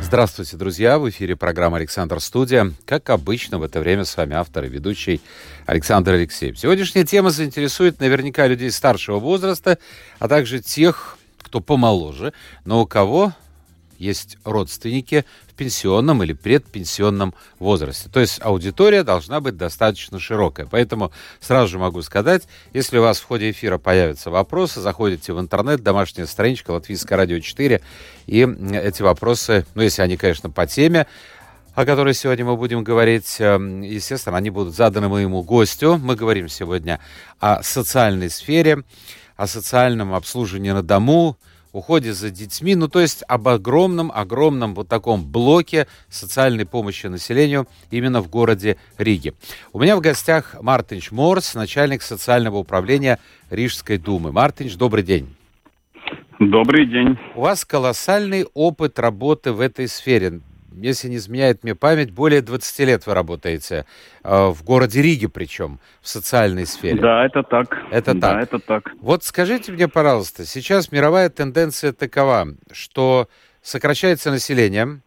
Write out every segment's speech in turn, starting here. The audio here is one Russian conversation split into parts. Здравствуйте, друзья! В эфире программа «Александр Студия». Как обычно, в это время с вами автор и ведущий Александр Алексеев. Сегодняшняя тема заинтересует наверняка людей старшего возраста, а также тех, кто помоложе, но у кого есть родственники в пенсионном или предпенсионном возрасте. То есть аудитория должна быть достаточно широкая. Поэтому сразу же могу сказать, если у вас в ходе эфира появятся вопросы, заходите в интернет, домашняя страничка Латвийское радио 4, и эти вопросы, если они, конечно, по теме, о которой сегодня мы будем говорить, естественно, они будут заданы моему гостю. Мы говорим сегодня о социальной сфере, о социальном обслуживании на дому, уходе за детьми, то есть об огромном вот таком блоке социальной помощи населению именно в городе Риге. У меня в гостях Мартиньш Моорс, начальник социального управления Рижской думы. Мартиньш, добрый день. Добрый день. У вас колоссальный опыт работы в этой сфере. Если не изменяет мне память, более 20 лет вы работаете, в городе Риге причем, в социальной сфере. Да, это так. Вот скажите мне, пожалуйста, сейчас мировая тенденция такова, что сокращается население,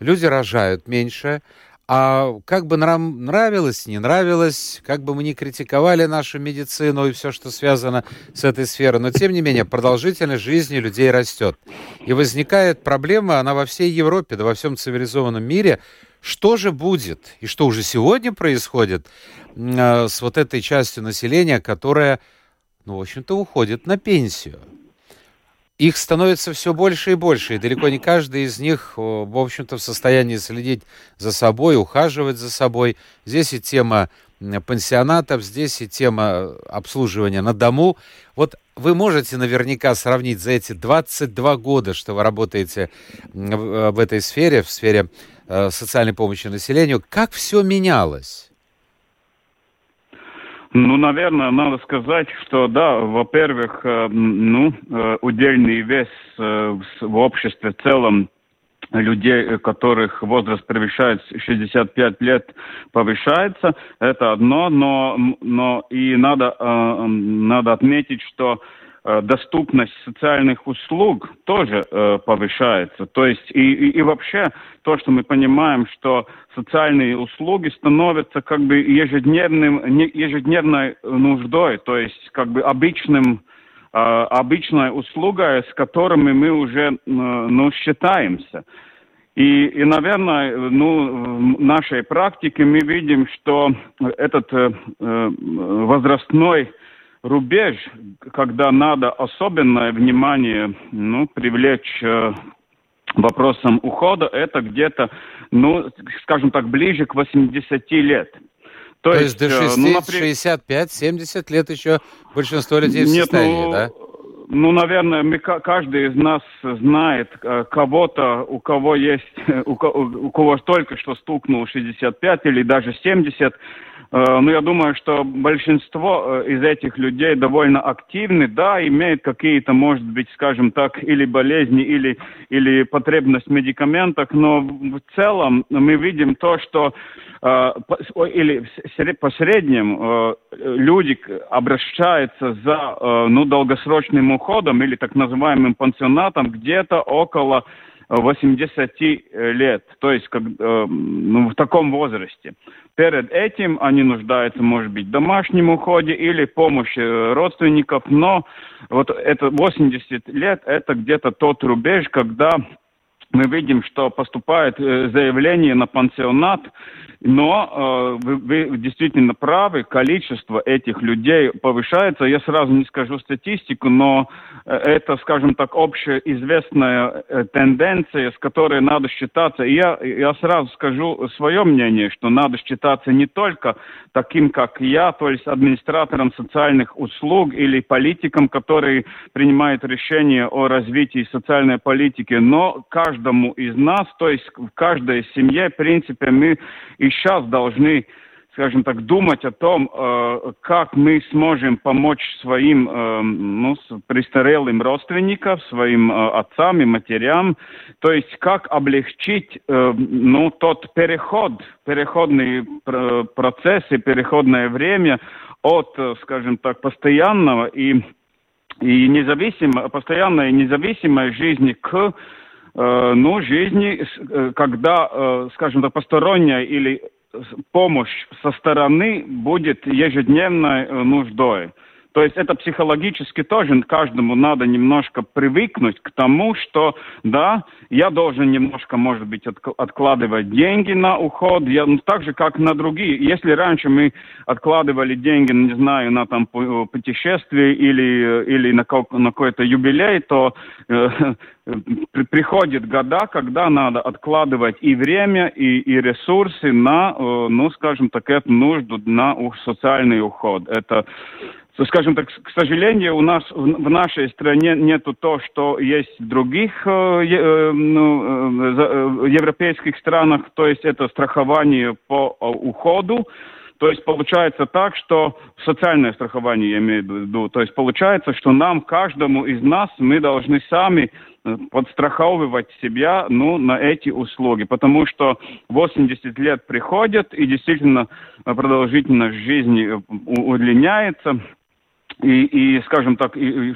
люди рожают меньше, а как бы нам нравилось, не нравилось, как бы мы ни критиковали нашу медицину и все, что связано с этой сферой, но, тем не менее, продолжительность жизни людей растет. И возникает проблема, она во всей Европе, да во всем цивилизованном мире, что же будет и что уже сегодня происходит с вот этой частью населения, которая, в общем-то, уходит на пенсию. Их становится все больше и больше, и далеко не каждый из них, в общем-то, в состоянии следить за собой, ухаживать за собой. Здесь и тема пансионатов, здесь и тема обслуживания на дому. Вот вы можете наверняка сравнить за эти 22 года, что вы работаете в этой сфере, в сфере социальной помощи населению, как все менялось? Наверное, надо сказать, что да, во-первых, удельный вес в обществе в целом людей, которых возраст превышает 65 лет, повышается. Это одно, но и надо отметить, что доступность социальных услуг тоже повышается. То есть и вообще то, что мы понимаем, что социальные услуги становятся как бы ежедневной нуждой, то есть как бы обычная услуга, с которыми мы уже считаемся. И, наверное, в нашей практике мы видим, что этот возрастной рубеж, когда надо особенное внимание привлечь вопросам ухода, это где-то, скажем так, ближе к 80 лет. То есть до 65-70 лет еще большинство людей в состоянии, да? Наверное, каждый из нас знает кого-то, у кого только что стукнул 65 или даже 70. Я думаю, что большинство из этих людей довольно активны, да, имеют какие-то, может быть, скажем так, или болезни, или потребность в медикаментах, но в целом мы видим то, что по среднему люди обращаются за долгосрочным уходом или так называемым пансионатом где-то около 80 лет, то есть в таком возрасте. Перед этим они нуждаются, может быть, в домашнем уходе или помощи родственников, но вот это 80 лет – это где-то тот рубеж, когда мы видим, что поступает заявление на пансионат, но вы действительно правы, количество этих людей повышается. Я сразу не скажу статистику, но это, скажем так, общеизвестная тенденция, с которой надо считаться. И я сразу скажу свое мнение, что надо считаться не только таким, как я, то есть администратором социальных услуг или политиком, который принимает решение о развитии социальной политики, но каждому из нас, то есть в каждой семье, в принципе, мы и сейчас должны скажем так, думать о том, как мы сможем помочь своим престарелым родственникам, своим отцам и матерям, то есть как облегчить тот переходный процесс и переходное время от, скажем так, постоянного и постоянной независимой жизни к жизни, когда, скажем так, посторонняя или помощь со стороны будет ежедневной нуждой. То есть это психологически тоже каждому надо немножко привыкнуть к тому, что да, я должен немножко, может быть, откладывать деньги на уход, так же, как на другие. Если раньше мы откладывали деньги, не знаю, на там путешествие или на какой-то юбилей, то приходят года, когда надо откладывать и время, и ресурсы на, эту нужду, на социальный уход. Это... Скажем так, к сожалению, у нас в нашей стране нету то, что есть в других европейских странах, то есть это страхование по уходу. То есть получается так, что социальное страхование, я имею в виду, то есть получается, что нам, каждому из нас, мы должны сами подстраховывать себя на эти услуги, потому что 80 лет приходят, и действительно продолжительность жизни удлиняется. И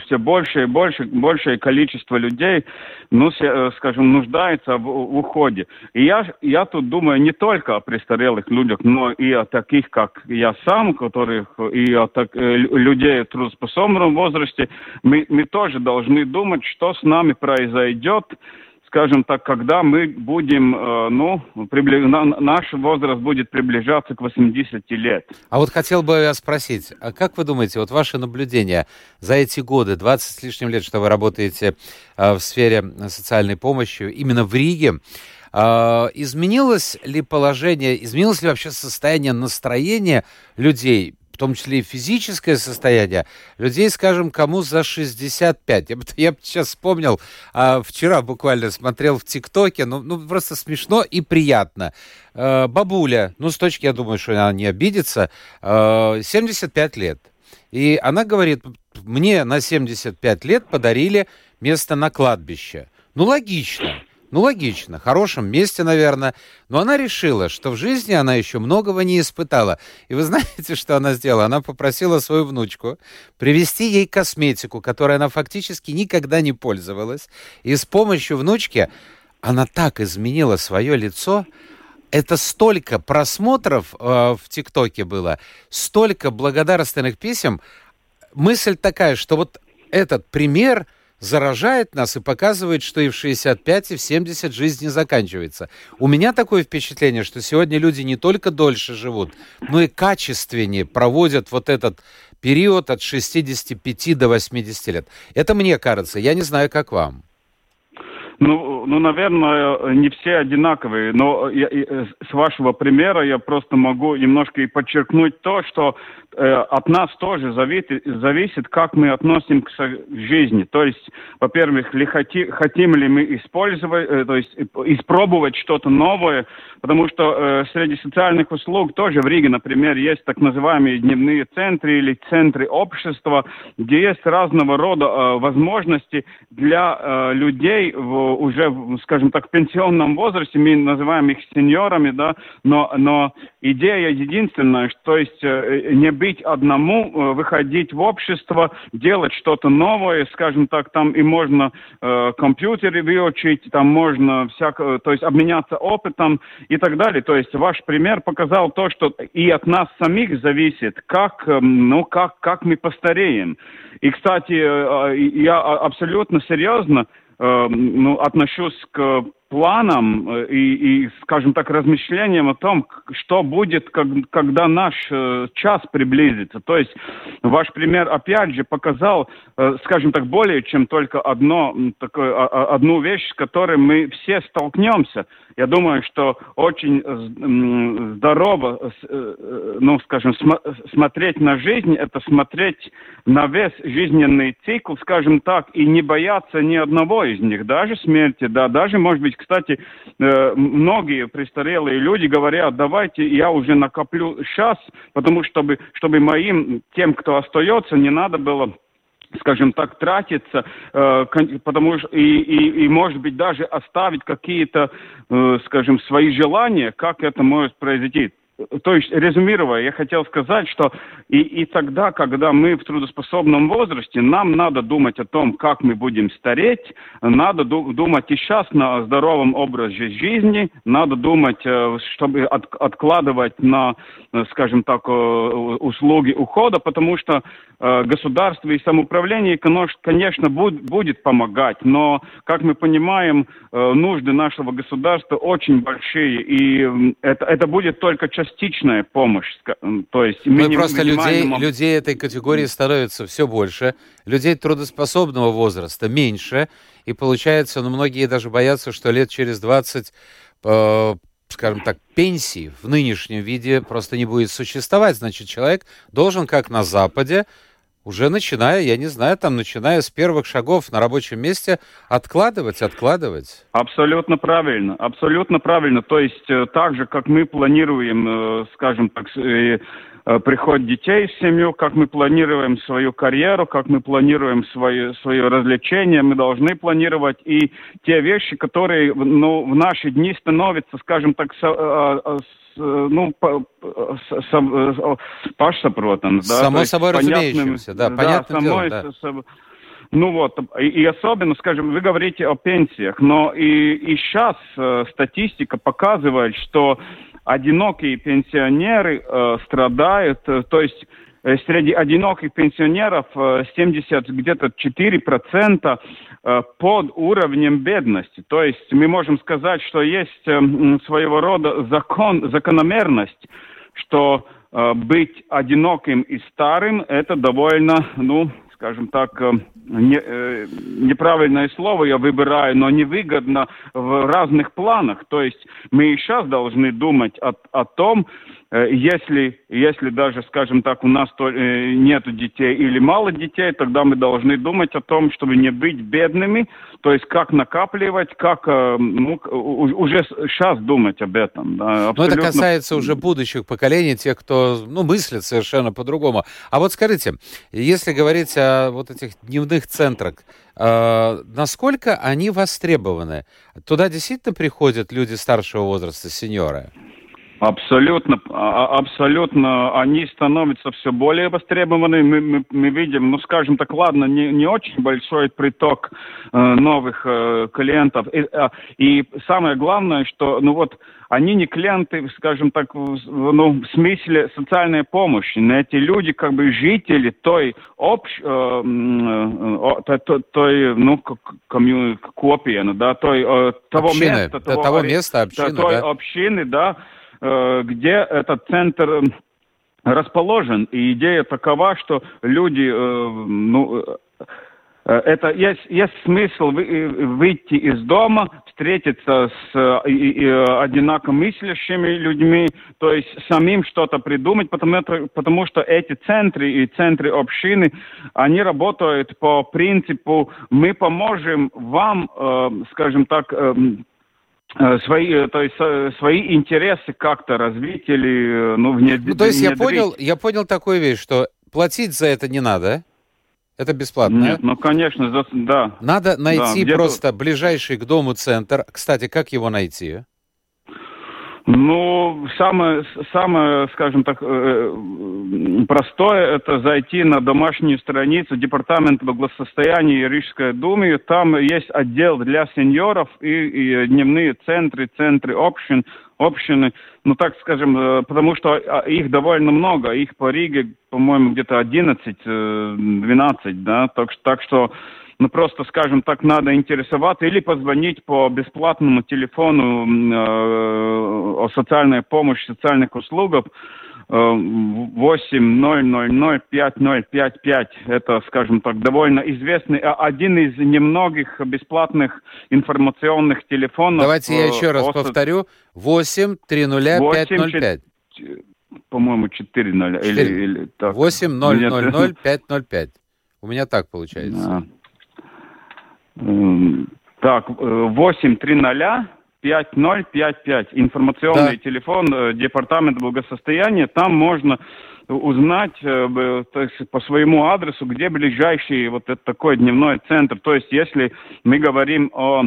все большее количество людей, нуждается в уходе. И я тут думаю не только о престарелых людях, но и о таких, как я сам, людей в трудоспособном возрасте. Мы тоже должны думать, что с нами произойдет, когда мы будем, наш возраст будет приближаться к 80 лет. А вот хотел бы я спросить, а как вы думаете, вот ваши наблюдения за эти годы, 20 с лишним лет, что вы работаете в сфере социальной помощи именно в Риге, изменилось ли положение, изменилось ли вообще состояние настроения людей, в том числе и физическое состояние людей, скажем, кому за 65. Я сейчас вспомнил, вчера буквально смотрел в ТикТоке, просто смешно и приятно. Бабуля, я думаю, что она не обидится, 75 лет. И она говорит, мне на 75 лет подарили место на кладбище. Логично, в хорошем месте, наверное. Но она решила, что в жизни она еще многого не испытала. И вы знаете, что она сделала? Она попросила свою внучку привезти ей косметику, которой она фактически никогда не пользовалась. И с помощью внучки она так изменила свое лицо. Это столько просмотров в ТикТоке было, столько благодарственных писем. Мысль такая, что вот этот пример... заражает нас и показывает, что и в 65, и в 70 жизнь не заканчивается. У меня такое впечатление, что сегодня люди не только дольше живут, но и качественнее проводят вот этот период от 65 до 80 лет. Это мне кажется, я не знаю, как вам. Наверное, не все одинаковые, но с вашего примера я просто могу немножко и подчеркнуть то, что от нас тоже зависит, как мы относимся к жизни. То есть, во-первых, хотим ли мы испробовать что-то новое, потому что среди социальных услуг тоже в Риге, например, есть так называемые дневные центры или центры общества, где есть разного рода возможности для людей уже, скажем так, в пенсионном возрасте, мы называем их сеньорами, да, но идея единственная, то есть не быть одному, выходить в общество, делать что-то новое, скажем так, там и можно компьютеры выучить, там можно обменяться опытом и так далее. То есть ваш пример показал то, что и от нас самих зависит, как мы постареем. И, кстати, я абсолютно серьезно отношусь к планам и, скажем так, размышлениям о том, что будет, когда наш час приблизится. То есть ваш пример, опять же, показал, скажем так, более чем только одну вещь, с которой мы все столкнемся. Я думаю, что очень здорово, смотреть на жизнь, это смотреть на весь жизненный цикл, скажем так, и не бояться ни одного из них, даже смерти, да, даже, может быть, Здесь, кстати, многие престарелые люди говорят, давайте я уже накоплю сейчас, потому что, чтобы моим, тем, кто остается, не надо было, скажем так, тратиться, потому что и может быть даже оставить какие-то, скажем, свои желания, как это может произойти. То есть, резюмируя, я хотел сказать, что и тогда, когда мы в трудоспособном возрасте, нам надо думать о том, как мы будем стареть, надо думать и сейчас на здоровом образе жизни, надо думать, чтобы откладывать на, скажем так, услуги ухода, потому что государство и самоуправление, конечно, будет помогать, но, как мы понимаем, нужды нашего государства очень большие, и это будет только частично. Частичная помощь, то есть... Просто людей этой категории становится все больше, людей трудоспособного возраста меньше, и получается, многие даже боятся, что лет через 20, скажем так, пенсии в нынешнем виде просто не будет существовать. Значит, человек должен, как на Западе, уже начиная, я не знаю, там, начиная с первых шагов на рабочем месте, откладывать. Абсолютно правильно. То есть так же, как мы планируем, скажем так, приход детей в семью, как мы планируем свою карьеру, как мы планируем свои развлечения, мы должны планировать и те вещи, которые в наши дни становятся, скажем так, пашсапротанс, да? Само собой разумеющимся, понятное дело. И особенно, скажем, вы говорите о пенсиях, но и сейчас статистика показывает, что одинокие пенсионеры страдают, то есть среди одиноких пенсионеров 74% под уровнем бедности. То есть мы можем сказать, что есть своего рода закономерность, что быть одиноким и старым – это довольно, скажем так, неправильное слово я выбираю, но невыгодно в разных планах. То есть мы и сейчас должны думать о том, если даже, скажем так, у нас нету детей или мало детей, тогда мы должны думать о том, чтобы не быть бедными, то есть как накапливать, как уже сейчас думать об этом. Да, абсолютно. Но это касается уже будущих поколений, тех, кто мыслит совершенно по-другому. А вот скажите, если говорить о вот этих дневных центрах, насколько они востребованы? Туда действительно приходят люди старшего возраста, сеньоры? Абсолютно, они становятся все более востребованными. Мы видим, скажем так, ладно, не очень большой приток новых клиентов. И самое главное, что, они не клиенты, скажем так, в смысле социальной помощи. Эти люди, жители той общины, где этот центр расположен. И идея такова, что люди... есть смысл выйти из дома, встретиться с одинакомыслящими людьми, то есть самим что-то придумать, потому что эти центры и центры общины, они работают по принципу «мы поможем вам», скажем так, свои интересы как-то развить или внедрить. То есть я понял такую вещь, что платить за это не надо, это бесплатно. Нет, конечно, да. Надо найти просто ближайший к дому центр. Кстати, как его найти? Самое, скажем так, простое – это зайти на домашнюю страницу Департамента благосостояния Рижской думы. Там есть отдел для сеньоров и дневные центры общины. Так скажем, потому что их довольно много. Их по Риге, по-моему, где-то 11-12, да. Так что... просто, скажем так, надо интересоваться или позвонить по бесплатному телефону о социальной помощи, социальных услугах 8-000-5055. Это, скажем так, довольно известный, один из немногих бесплатных информационных телефонов. Давайте я еще раз повторю. 8-000-5055. По-моему, 4-0. 8-000-5055. У меня так получается. Да. Так, 830-5055, информационный телефон, Департамент благосостояния, там можно узнать по своему адресу, где ближайший вот этот такой дневной центр. То есть, если мы говорим о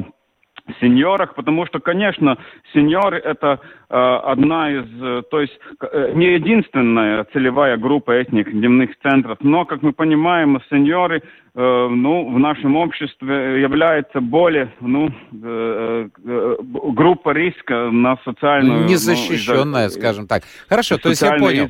сеньорах, потому что, конечно, сеньоры это одна из, то есть не единственная целевая группа этих дневных центров, но, как мы понимаем, сеньоры ну, в нашем обществе является более группа риска на социальную незащищенная, скажем так. Хорошо, то есть я понял,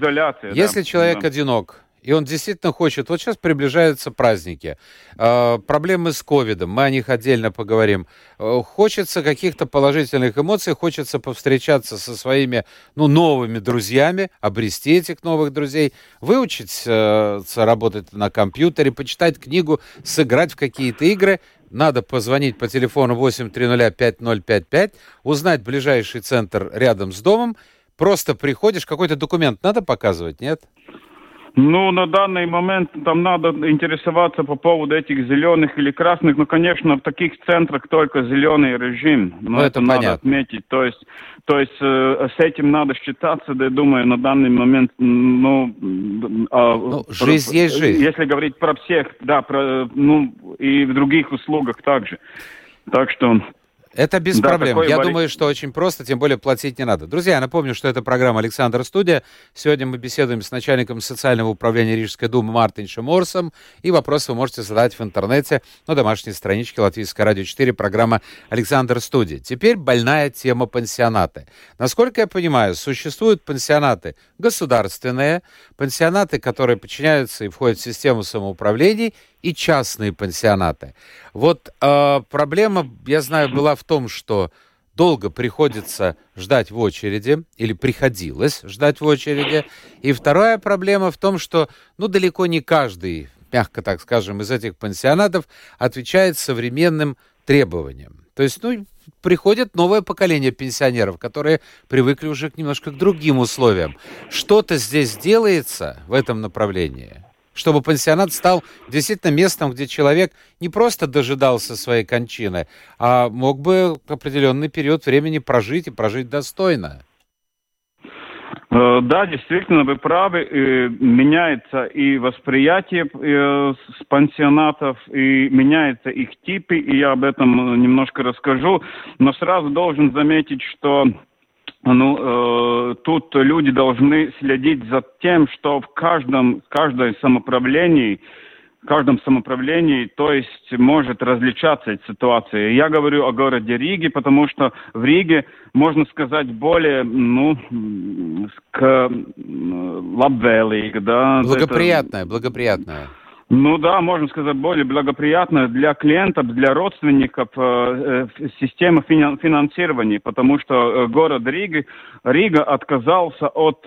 если человек одинок, и он действительно хочет... Вот сейчас приближаются праздники. Проблемы с ковидом, мы о них отдельно поговорим. Хочется каких-то положительных эмоций, хочется повстречаться со своими новыми друзьями, обрести этих новых друзей, выучиться работать на компьютере, почитать книгу, сыграть в какие-то игры. Надо позвонить по телефону 830-5055, узнать ближайший центр рядом с домом. Просто приходишь, какой-то документ надо показывать, нет? Ну, на данный момент там надо интересоваться по поводу этих зеленых или красных. Ну, конечно, в таких центрах только зеленый режим. Но это надо отметить. То есть с этим надо считаться, да, я думаю, на данный момент, жизнь есть жизнь. Если говорить про всех, да, и в других услугах также. Так что... Это без проблем. Я думаю, что очень просто, тем более платить не надо. Друзья, я напомню, что это программа «Александр Студия». Сегодня мы беседуем с начальником социального управления Рижской думы Мартиньшем Моорсом. И вопросы вы можете задать в интернете на домашней страничке Латвийское радио 4, программа «Александр Студия». Теперь больная тема — пансионаты. Насколько я понимаю, существуют пансионаты государственные, пансионаты, которые подчиняются и входят в систему самоуправлений, и частные пансионаты. Вот проблема, я знаю, была в том, что долго приходится ждать в очереди, или приходилось ждать в очереди. И вторая проблема в том, что далеко не каждый, мягко так скажем, из этих пансионатов отвечает современным требованиям. То есть, приходит новое поколение пенсионеров, которые привыкли уже немножко к другим условиям. Что-то здесь делается в этом направлении, чтобы пансионат стал действительно местом, где человек не просто дожидался своей кончины, а мог бы определенный период времени прожить и прожить достойно. Да, действительно, вы правы. Меняется и восприятие пансионатов, и меняются их типы, и я об этом немножко расскажу. Но сразу должен заметить, что... тут люди должны следить за тем, что в каждом самоуправлении, то есть может различаться эта ситуация. Я говорю о городе Риге, потому что в Риге, можно сказать, более, лабвелīgi, да. Благоприятная. Можно сказать, более благоприятно для клиентов, для родственников система финансирования, потому что город Рига отказался от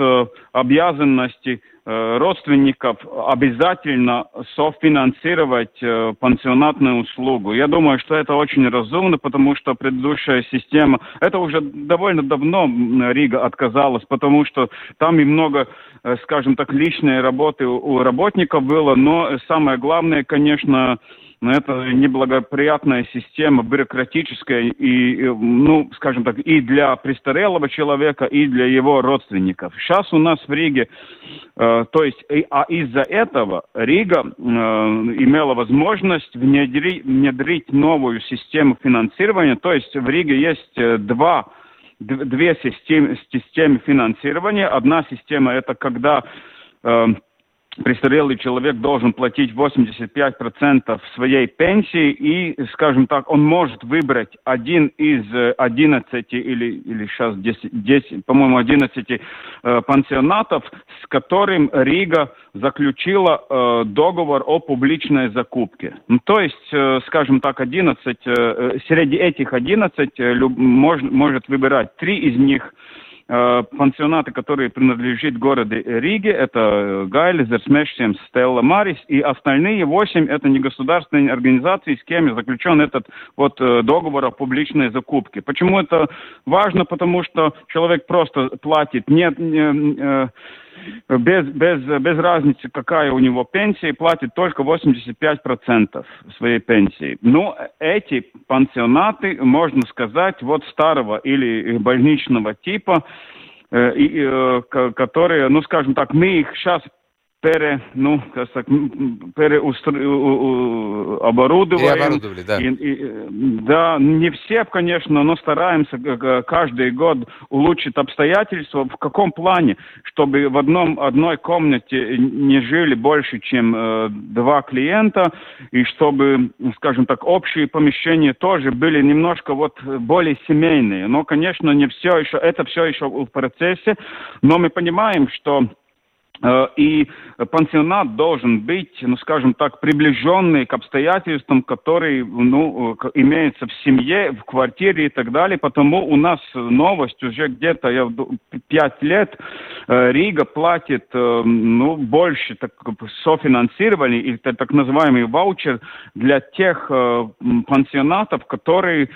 обязанности родственников обязательно софинансировать пансионатную услугу. Я думаю, что это очень разумно, потому что предыдущая система, это уже довольно давно Рига отказалась, потому что там и много, скажем так, личной работы у работников было, но самое главное, конечно, это неблагоприятная система, бюрократическая, и, скажем так, и для престарелого человека, и для его родственников. Сейчас у нас в Риге, из-за этого Рига имела возможность внедрить новую систему финансирования, то есть в Риге есть две системы финансирования. Одна система – это когда... престарелый человек должен платить 85% своей пенсии, и, скажем так, он может выбрать один из 11 или сейчас 10, по-моему, 11 пансионатов, с которым Рига заключила договор о публичной закупке. То есть, скажем так, 11, среди этих 11 может выбирать 3 из них. Пансионаты, которые принадлежат городу Риге, это Гайлезерсмештем, Стелла Марис, и остальные 8 это негосударственные организации, с кем заключен этот договор о публичной закупке. Почему это важно? Потому что человек просто платит, без разницы, какая у него пенсия, платит только 85% своей пенсии. Но эти пансионаты, можно сказать, вот старого или больничного типа, которые, ну, скажем так, мы их сейчас переоборудовали, да. Да, не все, конечно, но стараемся каждый год улучшить обстоятельства. В каком плане? Чтобы в одной комнате не жили больше, чем два клиента, и чтобы, скажем так, общие помещения тоже были немножко вот более семейные. Но, конечно, не все еще, это все еще в процессе, но мы понимаем, что и пансионат должен быть, ну, скажем так, приближенный к обстоятельствам, которые, ну, имеются в семье, в квартире и так далее. Потому у нас новость уже где-то 5 лет. Рига платит, ну, больше так, софинансирования, или так называемый ваучер для тех пансионатов, которые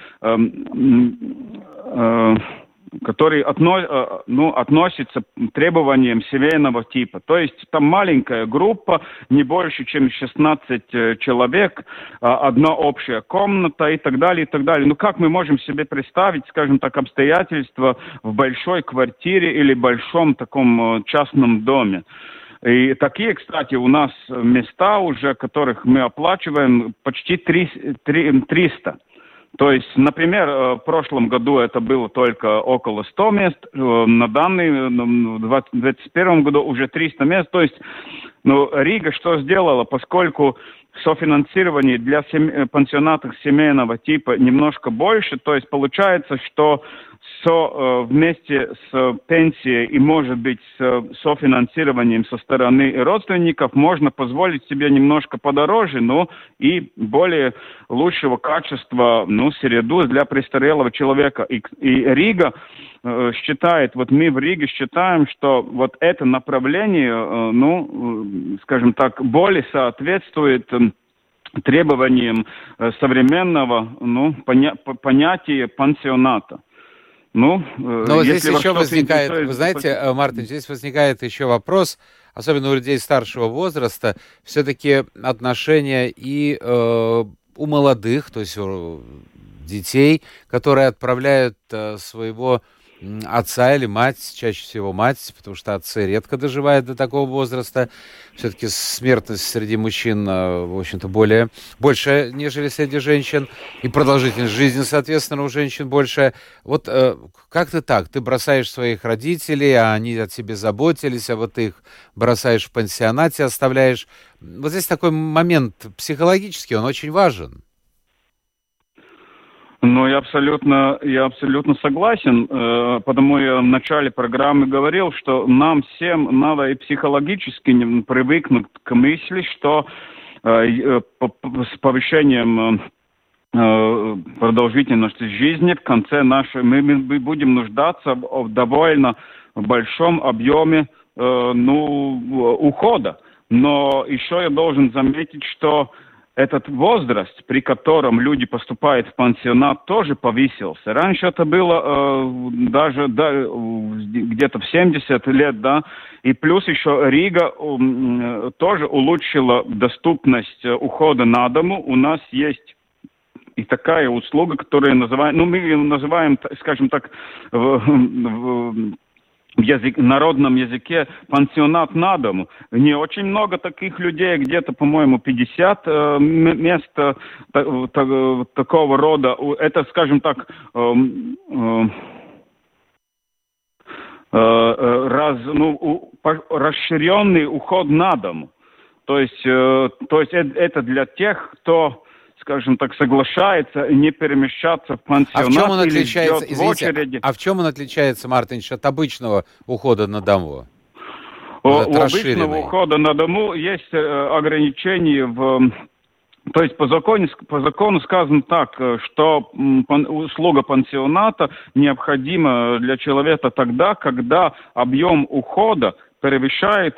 относятся к требованиям семейного типа. То есть там маленькая группа, не больше, чем 16 человек, одна общая комната и так далее, и так далее. Ну, как мы можем себе представить, скажем так, обстоятельства в большой квартире или большом таком частном доме? И такие, кстати, у нас места уже, которых мы оплачиваем, почти 300. То есть, например, в прошлом году это было только около 100 мест, на данный, в 2021 году уже 300 мест. То есть, ну, Рига что сделала, поскольку софинансирование для пансионатов семейного типа немножко больше, то есть получается, что вместе с пенсией и, может быть, с софинансированием со стороны родственников можно позволить себе немножко подороже, но и более лучшего качества, ну, среду для престарелого человека. И Рига считает, вот мы в Риге считаем, что вот это направление, ну, скажем так, более соответствует требованиям современного, ну, понятия пансионата. Ну, но здесь еще возникает, вы знаете, Мартин, здесь возникает еще вопрос, особенно у людей старшего возраста, все-таки отношения и у молодых, то есть у детей, которые отправляют своего отца или мать, чаще всего мать, потому что отцы редко доживают до такого возраста. Все-таки смертность среди мужчин, в общем-то, больше, нежели среди женщин. И продолжительность жизни, соответственно, у женщин больше. Вот как ты так? Ты бросаешь своих родителей, а они о тебе заботились, а вот ты их бросаешь в пансионате, оставляешь. Вот здесь такой момент психологический, он очень важен. Ну, я абсолютно согласен, потому я в начале программы говорил, что нам всем надо и психологически привыкнуть к мысли, что с повышением продолжительности жизни в конце нашей мы будем нуждаться в довольно большом объеме, ну, ухода. Но еще я должен заметить, что этот возраст, при котором люди поступают в пансионат, тоже повысился. Раньше это было где-то в 70 лет, да. И плюс еще Рига тоже улучшила доступность ухода на дому. У нас есть и такая услуга, которую называем, ну, мы ее называем, скажем так, в народном языке пансионат на дому. Не очень много таких людей, где-то, по-моему, 50 мест такого рода. Это, скажем так, расширенный уход на дому. То есть это для тех, кто, скажем так, соглашается не перемещаться в пансионат. А в чем он отличается, извините, Мартиньш, от обычного ухода на дому? У обычного ухода на дому есть ограничения в... То есть по закону сказано так, что услуга пансионата необходима для человека тогда, когда объем ухода превышает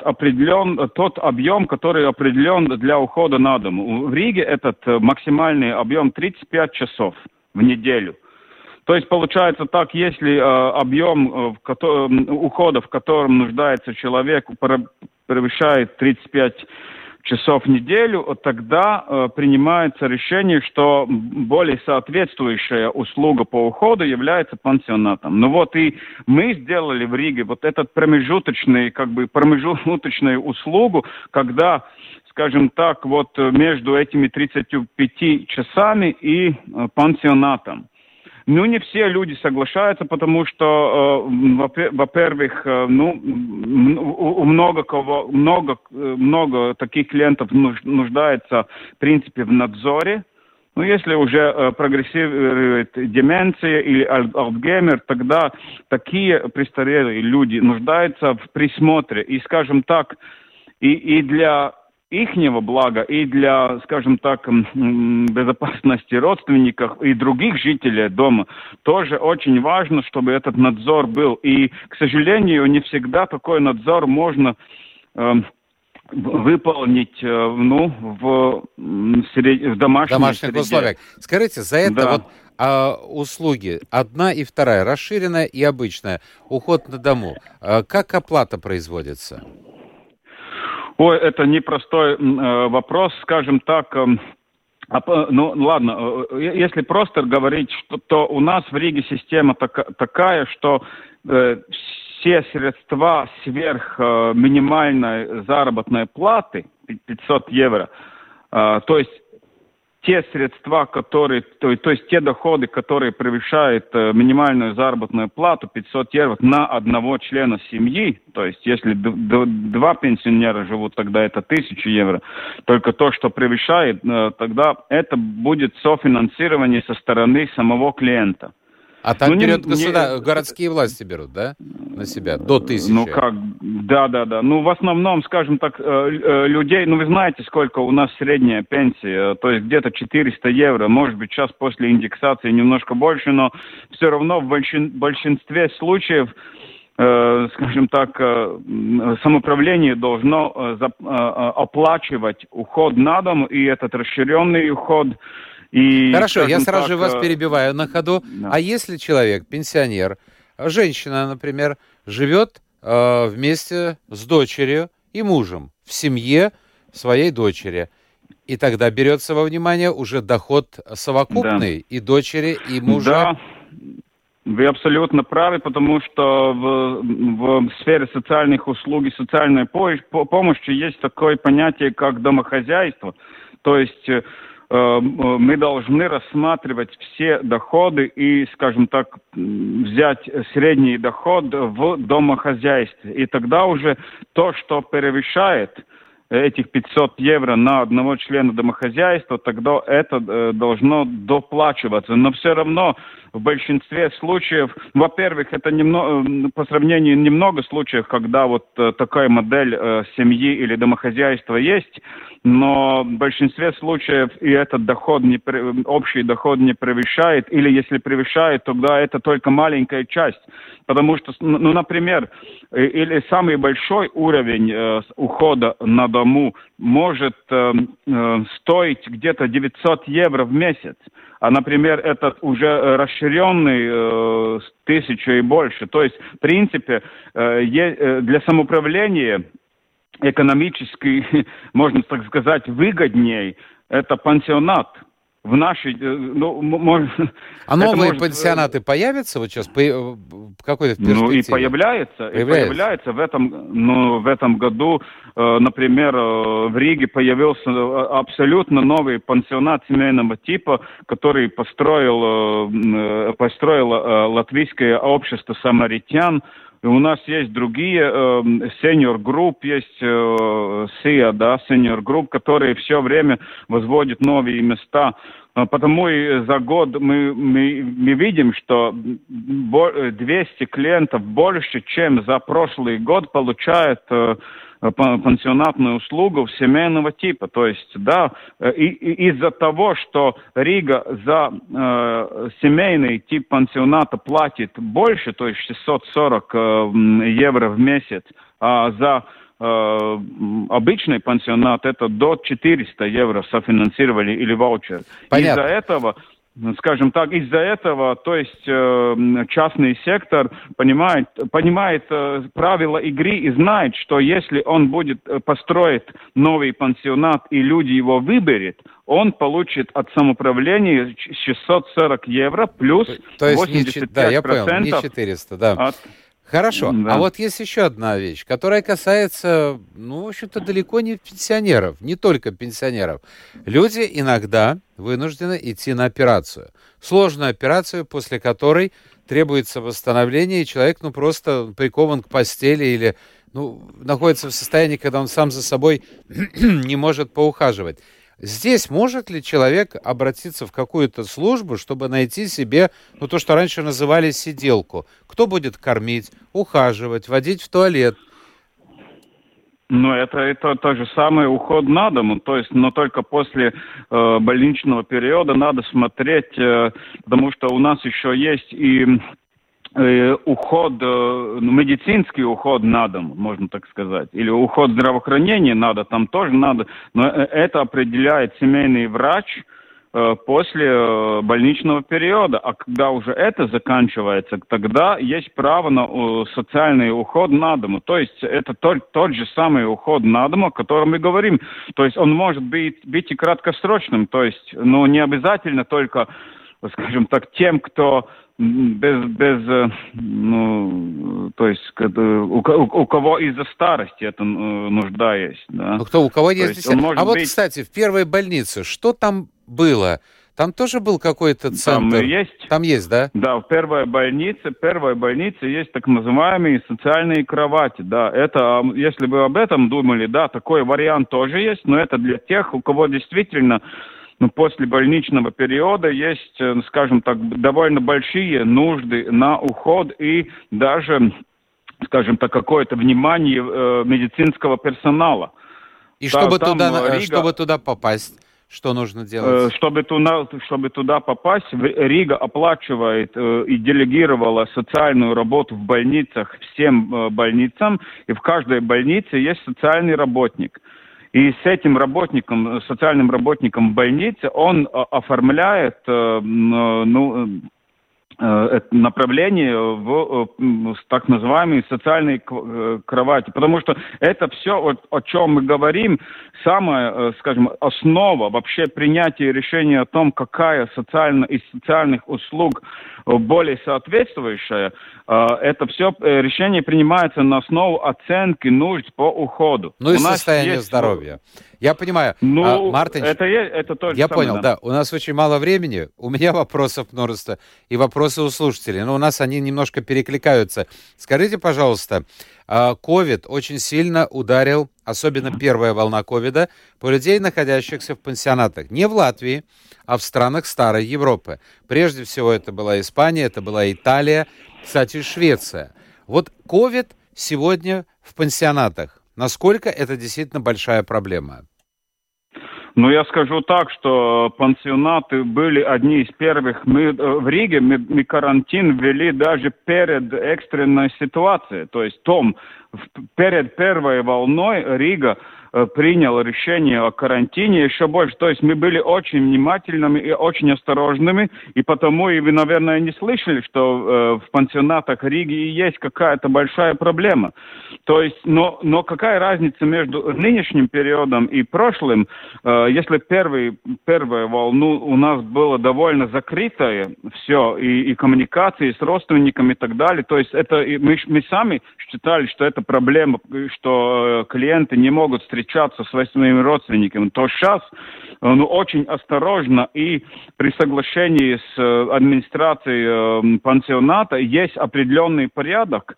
тот объем, который определен для ухода на дом. В Риге этот максимальный объем 35 часов в неделю. То есть получается так, если объем ухода, в котором нуждается человек, превышает 35 часов в неделю, тогда принимается решение, что более соответствующая услуга по уходу является пансионатом. Ну вот и мы сделали в Риге вот этот промежуточный, как бы промежуточную услугу, когда, скажем так, вот между этими 35 часами и пансионатом. Ну, не все люди соглашаются, потому что, во-первых, у много таких клиентов нуждается, в принципе, в надзоре. Но если уже прогрессирует деменция или Альцгеймер, тогда такие престарелые люди нуждаются в присмотре. И, скажем так, и для ихнего блага и для, скажем так, безопасности родственников и других жителей дома тоже очень важно, чтобы этот надзор был. И, к сожалению, не всегда такой надзор можно выполнить в домашних условиях. Скажите, за это да. Услуги одна и вторая, расширенная и обычная, уход на дому, как оплата производится? Ой, это непростой вопрос, скажем так. Если просто говорить, то у нас в Риге система такая, что все средства сверх минимальной заработной платы, 500 евро, то есть те средства, которые, то есть те доходы, которые превышают минимальную заработную плату 500 евро на одного члена семьи, то есть если два пенсионера живут, тогда это 1000 евро, только то, что превышает, тогда это будет софинансирование со стороны самого клиента. А так берет городские власти берут, да, на себя, до 1000? Ну как, да. Ну в основном, скажем так, людей, ну вы знаете, сколько у нас средняя пенсия, то есть где-то 400 евро, может быть, сейчас после индексации немножко больше, но все равно в большинстве случаев, скажем так, самоуправление должно оплачивать уход на дом и этот расширенный уход. И, хорошо, я сразу же вас перебиваю на ходу. Да. А если человек, пенсионер, женщина, например, живет вместе с дочерью и мужем в семье своей дочери, и тогда берется во внимание уже доход совокупный да. и дочери, и мужа? Да. Вы абсолютно правы, потому что в сфере социальных услуг и социальной помощи есть такое понятие, как домохозяйство. То есть мы должны рассматривать все доходы и, скажем так, взять средний доход в домохозяйстве. И тогда уже то, что превышает этих 500 евро на одного члена домохозяйства, тогда это должно доплачиваться. Но все равно в большинстве случаев, во-первых, это по сравнению немного случаев, когда вот такая модель семьи или домохозяйства есть, но в большинстве случаев и этот доход, общий доход не превышает, или если превышает, тогда это только маленькая часть. Потому что, ну, например, или самый большой уровень ухода на дому может стоить где-то 900 евро в месяц. А, например, этот уже расширенный 1000 и больше. То есть, в принципе, для самоуправления экономически, можно так сказать, выгодней это пансионат. В нашей, новые пансионаты появятся вот сейчас какой-то перспективе? Ну и появляется в этом году, например, в Риге появился абсолютно новый пансионат семейного типа, который построило Латвийское общество «Самаритян». У нас есть другие сеньор-групп, есть СИА, да, сеньор-групп, которые все время возводят новые места. Потому и за год мы видим, что 200 клиентов больше, чем за прошлый год, получают пансионатную услугу семейного типа. То есть, да, и из-за того, что Рига за семейный тип пансионата платит больше, то есть 640 евро в месяц, а за обычный пансионат это до 400 евро софинансировали или ваучер. Понятно. Из-за этого скажем так, из-за этого, то есть частный сектор понимает правила игры и знает, что если он будет построить новый пансионат и люди его выберут, он получит от самоуправления 640 евро плюс 85%. Да, я понял, не 400, да. Хорошо. Да. А вот есть еще одна вещь, которая касается, ну, в общем-то, далеко не пенсионеров, не только пенсионеров. Люди иногда вынуждены идти на операцию. Сложную операцию, после которой требуется восстановление, и человек, ну, просто прикован к постели или, ну, находится в состоянии, когда он сам за собой не может поухаживать. Здесь может ли человек обратиться в какую-то службу, чтобы найти себе, ну, то, что раньше называли сиделку? Кто будет кормить, ухаживать, водить в туалет? Ну, это то же самое уход на дому, то есть, но только после больничного периода надо смотреть, потому что у нас еще есть и уход, медицинский уход на дом, можно так сказать, или уход здравоохранения надо, там тоже надо, но это определяет семейный врач после больничного периода, а когда уже это заканчивается, тогда есть право на социальный уход на дому, то есть это тот же самый уход на дому, о котором мы говорим, то есть он может быть и краткосрочным, то есть, ну, не обязательно только, скажем так, тем, кто без, ну, то есть, у кого из-за старости эта нужда есть, да. Ну, кто, у кого есть. А вот, кстати, в первой больнице, что там было? Там тоже был какой-то центр? Там есть, да? Да, в первой больнице есть так называемые социальные кровати, да. Это, если бы об этом думали, да, такой вариант тоже есть, но это для тех, у кого действительно... Но после больничного периода есть, скажем так, довольно большие нужды на уход и даже, скажем так, какое-то внимание медицинского персонала. И да, чтобы туда попасть, что нужно делать? Чтобы туда попасть, Рига оплачивает и делегировала социальную работу в больницах всем больницам, и в каждой больнице есть социальный работник. И с этим работником, социальным работником в больнице, он оформляет, ну, направление в так называемые социальные кровати. Потому что это все, о чем мы говорим, самая, скажем, основа вообще принятия решения о том, какая из социальных услуг более соответствующая, это все решение принимается на основу оценки нужд по уходу. Ну и состояние здоровья. Я понимаю, ну, Мартиньш, это тоже я самое, понял, да. У нас очень мало времени, у меня вопросов множество и вопросы у слушателей, но у нас они немножко перекликаются. Скажите, пожалуйста, ковид очень сильно ударил, особенно первая волна ковида, по людей, находящихся в пансионатах. Не в Латвии, а в странах Старой Европы. Прежде всего это была Испания, это была Италия, кстати, Швеция. Вот ковид сегодня в пансионатах. Насколько это действительно большая проблема? Ну, я скажу так, что пансионаты были одни из первых. Мы в Риге мы карантин ввели даже перед экстренной ситуацией. То есть перед первой волной Рига принял решение о карантине еще больше. То есть мы были очень внимательными и очень осторожными, и потому, и вы, наверное, не слышали, что в пансионатах Риги и есть какая-то большая проблема. То есть, но какая разница между нынешним периодом и прошлым, если первая волна у нас была довольно закрытая, все, и коммуникации с родственниками и так далее. То есть это мы сами считали, что это проблема, что клиенты не могут встречаться со своими родственниками, то сейчас, ну, очень осторожно и при соглашении с администрацией пансионата есть определенный порядок,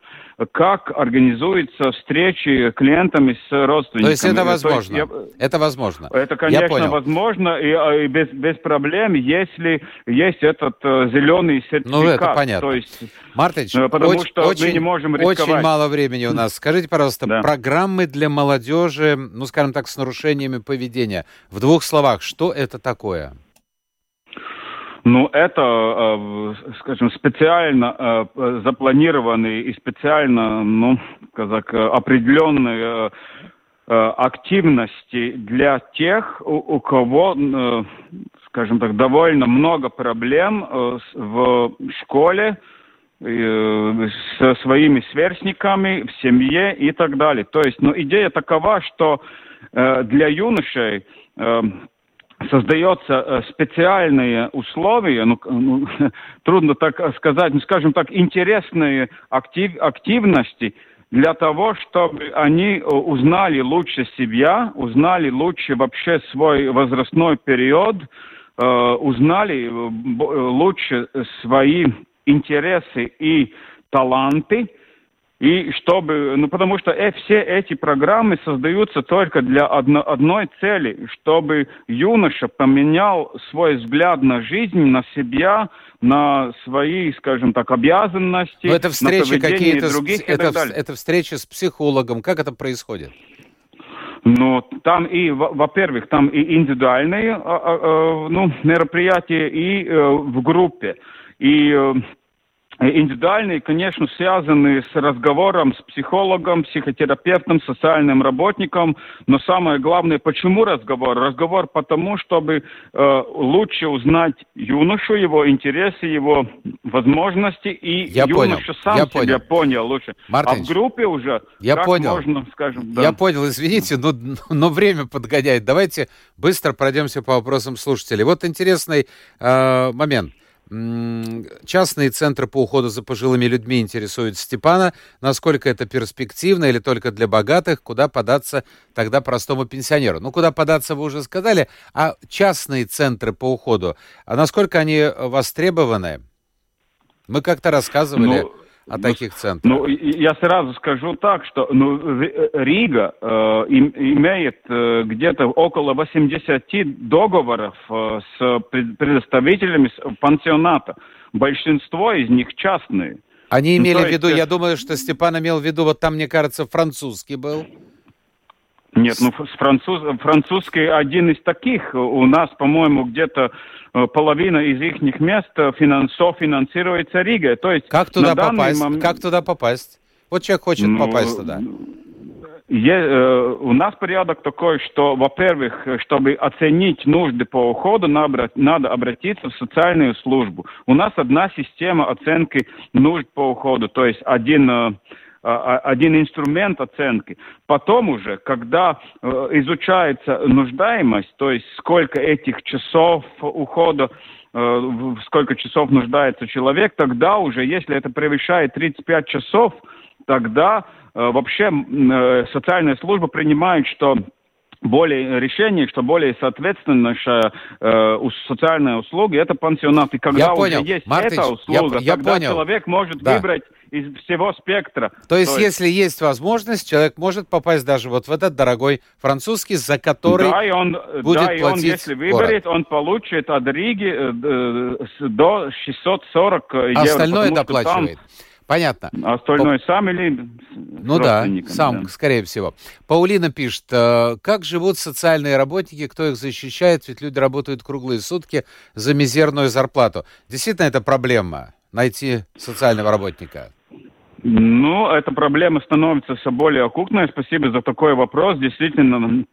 как организуются встречи клиентами с родственниками. То есть это возможно? Это, конечно, возможно, и без проблем, если есть этот зеленый сертификат. Ну, это понятно. То есть, Мартиньш, мы не можем рисковать. Очень мало времени у нас. Скажите, пожалуйста, программы для молодежи, ну, скажем так, с нарушениями поведения. В двух словах, что это такое? Ну, это, скажем, специально запланированные и специально, ну, как определенные активности для тех, у кого, скажем так, довольно много проблем в школе со своими сверстниками, в семье и так далее. То есть, идея такова, что для юношей создаются специальные условия, трудно так сказать, скажем так, интересные активности для того, чтобы они узнали лучше себя, узнали лучше вообще свой возрастной период, узнали лучше свои интересы и таланты, и чтобы, потому что все эти программы создаются только для одной цели, чтобы юноша поменял свой взгляд на жизнь, на себя, на свои, скажем так, обязанности, на поведение других и так далее. Это встреча с психологом. Как это происходит? Там и, во-первых, там и индивидуальные мероприятия, и в группе. И индивидуальные, конечно, связаны с разговором с психологом, психотерапевтом, социальным работником. Но самое главное, почему разговор? Разговор потому, чтобы лучше узнать юношу, его интересы, его возможности. И юноша сам себя понял лучше. Мартиньш, а в группе уже как можно, скажем... Да. Я понял, извините, но время подгоняет. Давайте быстро пройдемся по вопросам слушателей. Вот интересный момент. Частные центры по уходу за пожилыми людьми интересуют Степана. Насколько это перспективно или только для богатых? Куда податься тогда простому пенсионеру? Куда податься, вы уже сказали. А частные центры по уходу, а насколько они востребованы? Мы как-то рассказывали о таких центрах. Я сразу скажу так, что Рига имеет где-то около 80 договоров с предоставителями пансионата. Большинство из них частные. Они имели в виду, я думаю, что Степан имел в виду, там, мне кажется, французский был. Нет, французский один из таких. У нас, по-моему, где-то половина из их мест софинансируется Ригой. То есть как туда попасть? Как туда попасть? Вот человек хочет попасть туда. У нас порядок такой, что, во-первых, чтобы оценить нужды по уходу, надо обратиться в социальную службу. У нас одна система оценки нужд по уходу, то есть один инструмент оценки. Потом уже, когда изучается нуждаемость, то есть сколько этих часов ухода, сколько часов нуждается человек, тогда уже, если это превышает 35 часов, тогда вообще социальная служба принимает, что более решение, что более соответственно социальные услуги, это пансионат. И когда уже есть эта услуга, тогда человек может выбрать из всего спектра. То есть, если есть возможность, человек может попасть даже в этот дорогой французский, за который будет платить он, если выберет, он получит от Риги до 640 евро. Остальное доплачивает. Понятно. Остальное сам или... сам, да. Скорее всего. Паулина пишет, как живут социальные работники, кто их защищает, ведь люди работают круглые сутки за мизерную зарплату. Действительно, это проблема, найти социального работника? Эта проблема становится все более окупной. Спасибо за такой вопрос. Действительно,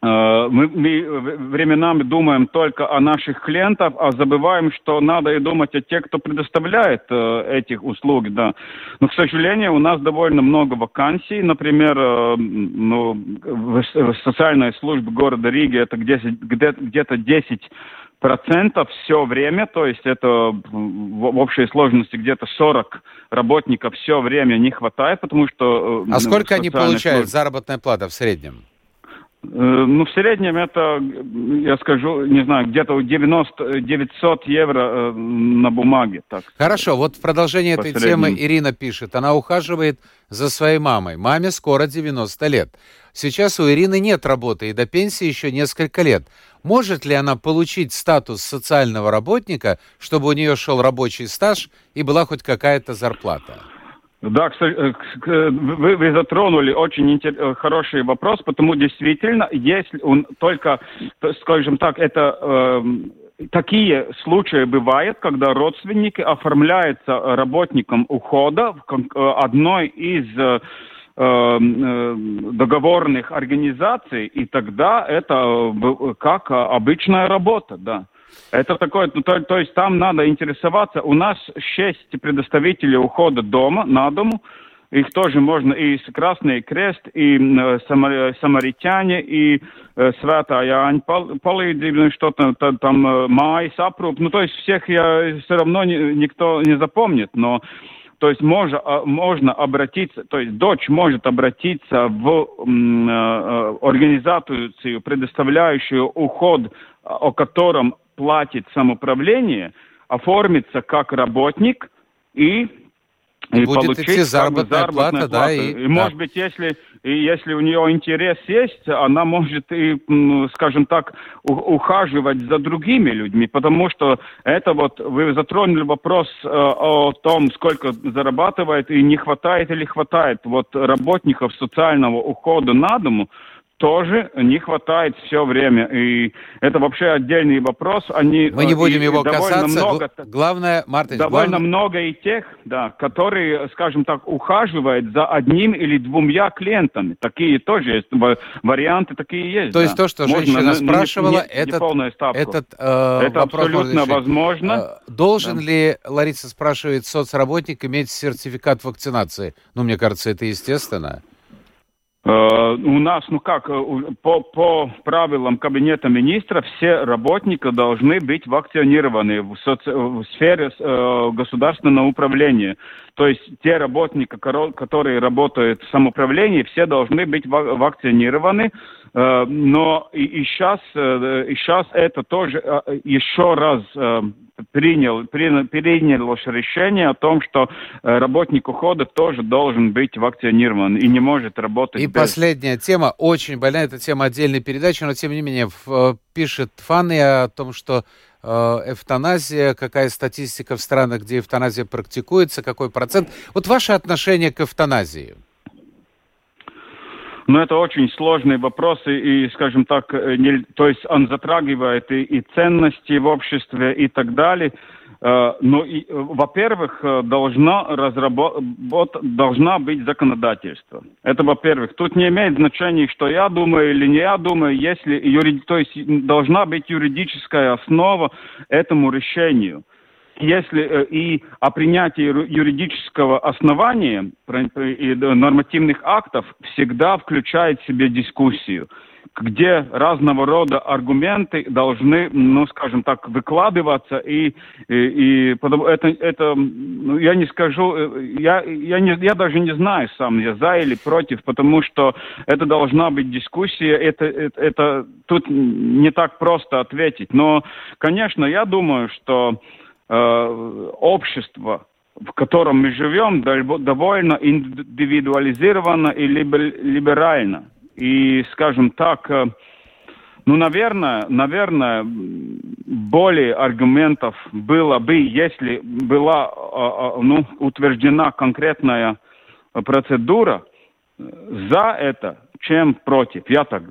мы временами думаем только о наших клиентах, а забываем, что надо и думать о тех, кто предоставляет этих услуг, да. Но, к сожалению, у нас довольно много вакансий. Например, в социальной службе города Риги это где-то 10% все время, то есть это в общей сложности где-то 40 работников все время не хватает, потому что... А сколько они получают, заработная плата в среднем? В среднем это, я скажу, не знаю, где-то 900 евро на бумаге. Так. Хорошо, в продолжение этой темы Ирина пишет. Она ухаживает за своей мамой. Маме скоро 90 лет. Сейчас у Ирины нет работы и до пенсии еще несколько лет. Может ли она получить статус социального работника, чтобы у нее шел рабочий стаж и была хоть какая-то зарплата? Да, вы затронули очень хороший вопрос, потому действительно, если только, скажем так, такие случаи бывают, когда родственники оформляются работником ухода в одной из договорных организаций, и тогда это как обычная работа, да. Это такое, то есть там надо интересоваться. У нас 6 предоставителей ухода дома на дому. Их тоже можно, и Красный Крест, и Самаритяне, и Святая Ань Полидзибна, что-то там, Май, Сапруп. Ну, то есть всех я все равно никто не запомнит, но... То есть можно обратиться, то есть дочь может обратиться в организацию, предоставляющую уход, о котором платит самоуправление, оформиться как работник и получить заработную плату. Да, может быть, если у нее интерес есть, она может и, скажем так, ухаживать за другими людьми, потому что это вот вы затронули вопрос о том, сколько зарабатывает и не хватает или хватает. Вот работников социального ухода на дому тоже не хватает все время. И это вообще отдельный вопрос. Мы не будем его касаться. Главное, Мартин... Довольно много и тех, да, которые, скажем так, ухаживают за одним или двумя клиентами. Такие тоже есть. Варианты такие есть. То есть то, что женщина спрашивала, это абсолютно возможно. Должен ли, Лариса спрашивает, соцработник иметь сертификат вакцинации? Ну, мне кажется, это естественно. У нас, по правилам Кабинета министров, все работники должны быть вакцинированы в сфере государственного управления. То есть те работники, которые работают в самоуправлении, все должны быть вакцинированы. Но и сейчас это тоже еще раз принялось решение о том, что работник ухода тоже должен быть вакцинирован и не может работать без. Последняя тема, очень больная, это тема отдельной передачи, но тем не менее пишет Фанни о том, что эвтаназия, какая статистика в странах, где эвтаназия практикуется, какой процент. Вот ваше отношение к эвтаназии? Но это очень сложный вопрос, и, скажем так, то есть он затрагивает и ценности в обществе и так далее. Но, во-первых, должна быть законодательство. Это, во-первых. Тут не имеет значения, что я думаю или не я думаю, то есть должна быть юридическая основа этому решению. Если и о принятии юридического основания и нормативных актов всегда включает в себе дискуссию, где разного рода аргументы должны, выкладываться, и это я не скажу, я даже не знаю сам, я за или против, потому что это должна быть дискуссия, это тут не так просто ответить. Но, конечно, я думаю, что общество, в котором мы живем, довольно индивидуализировано и либерально. И, скажем так, наверное, более аргументов было бы, если была утверждена конкретная процедура за это, чем против. Я так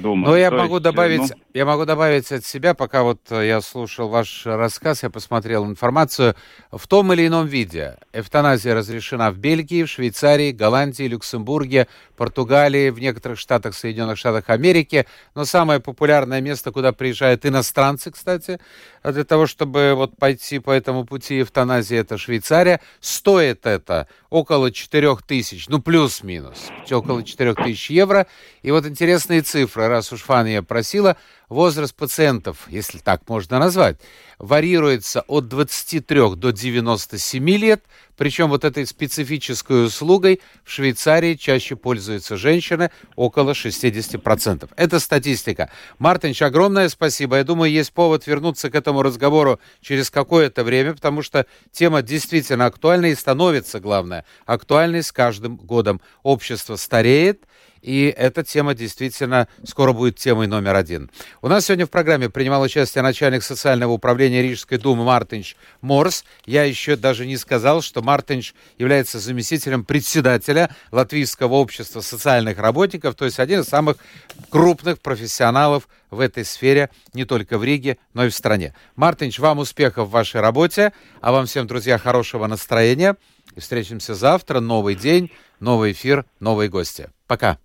думаю. Но я могу добавить от себя, пока вот я слушал ваш рассказ, я посмотрел информацию. В том или ином виде эвтаназия разрешена в Бельгии, в Швейцарии, Голландии, Люксембурге, Португалии, в некоторых штатах Соединенных Штатов Америки. Но самое популярное место, куда приезжают иностранцы, кстати, для того, чтобы вот пойти по этому пути эвтаназии, это Швейцария. Стоит это около 4000, плюс-минус, около 4000 евро. И вот интересные цифры, раз уж Фания просила, возраст пациентов, если так можно назвать, варьируется от 23 до 97 лет, причем вот этой специфической услугой в Швейцарии чаще пользуются женщины, около 60%. Это статистика. Мартиньш, огромное спасибо. Я думаю, есть повод вернуться к этому разговору через какое-то время, потому что тема действительно актуальна и становится, главное, актуальной с каждым годом. Общество стареет, и эта тема действительно скоро будет темой номер 1. У нас сегодня в программе принимал участие начальник социального управления Рижской думы Мартиньш Моорс. Я еще даже не сказал, что Мартиньш является заместителем председателя Латвийского общества социальных работников, то есть один из самых крупных профессионалов в этой сфере не только в Риге, но и в стране. Мартиньш, вам успехов в вашей работе, а вам всем, друзья, хорошего настроения. И встретимся завтра. Новый день, новый эфир, новые гости. Пока.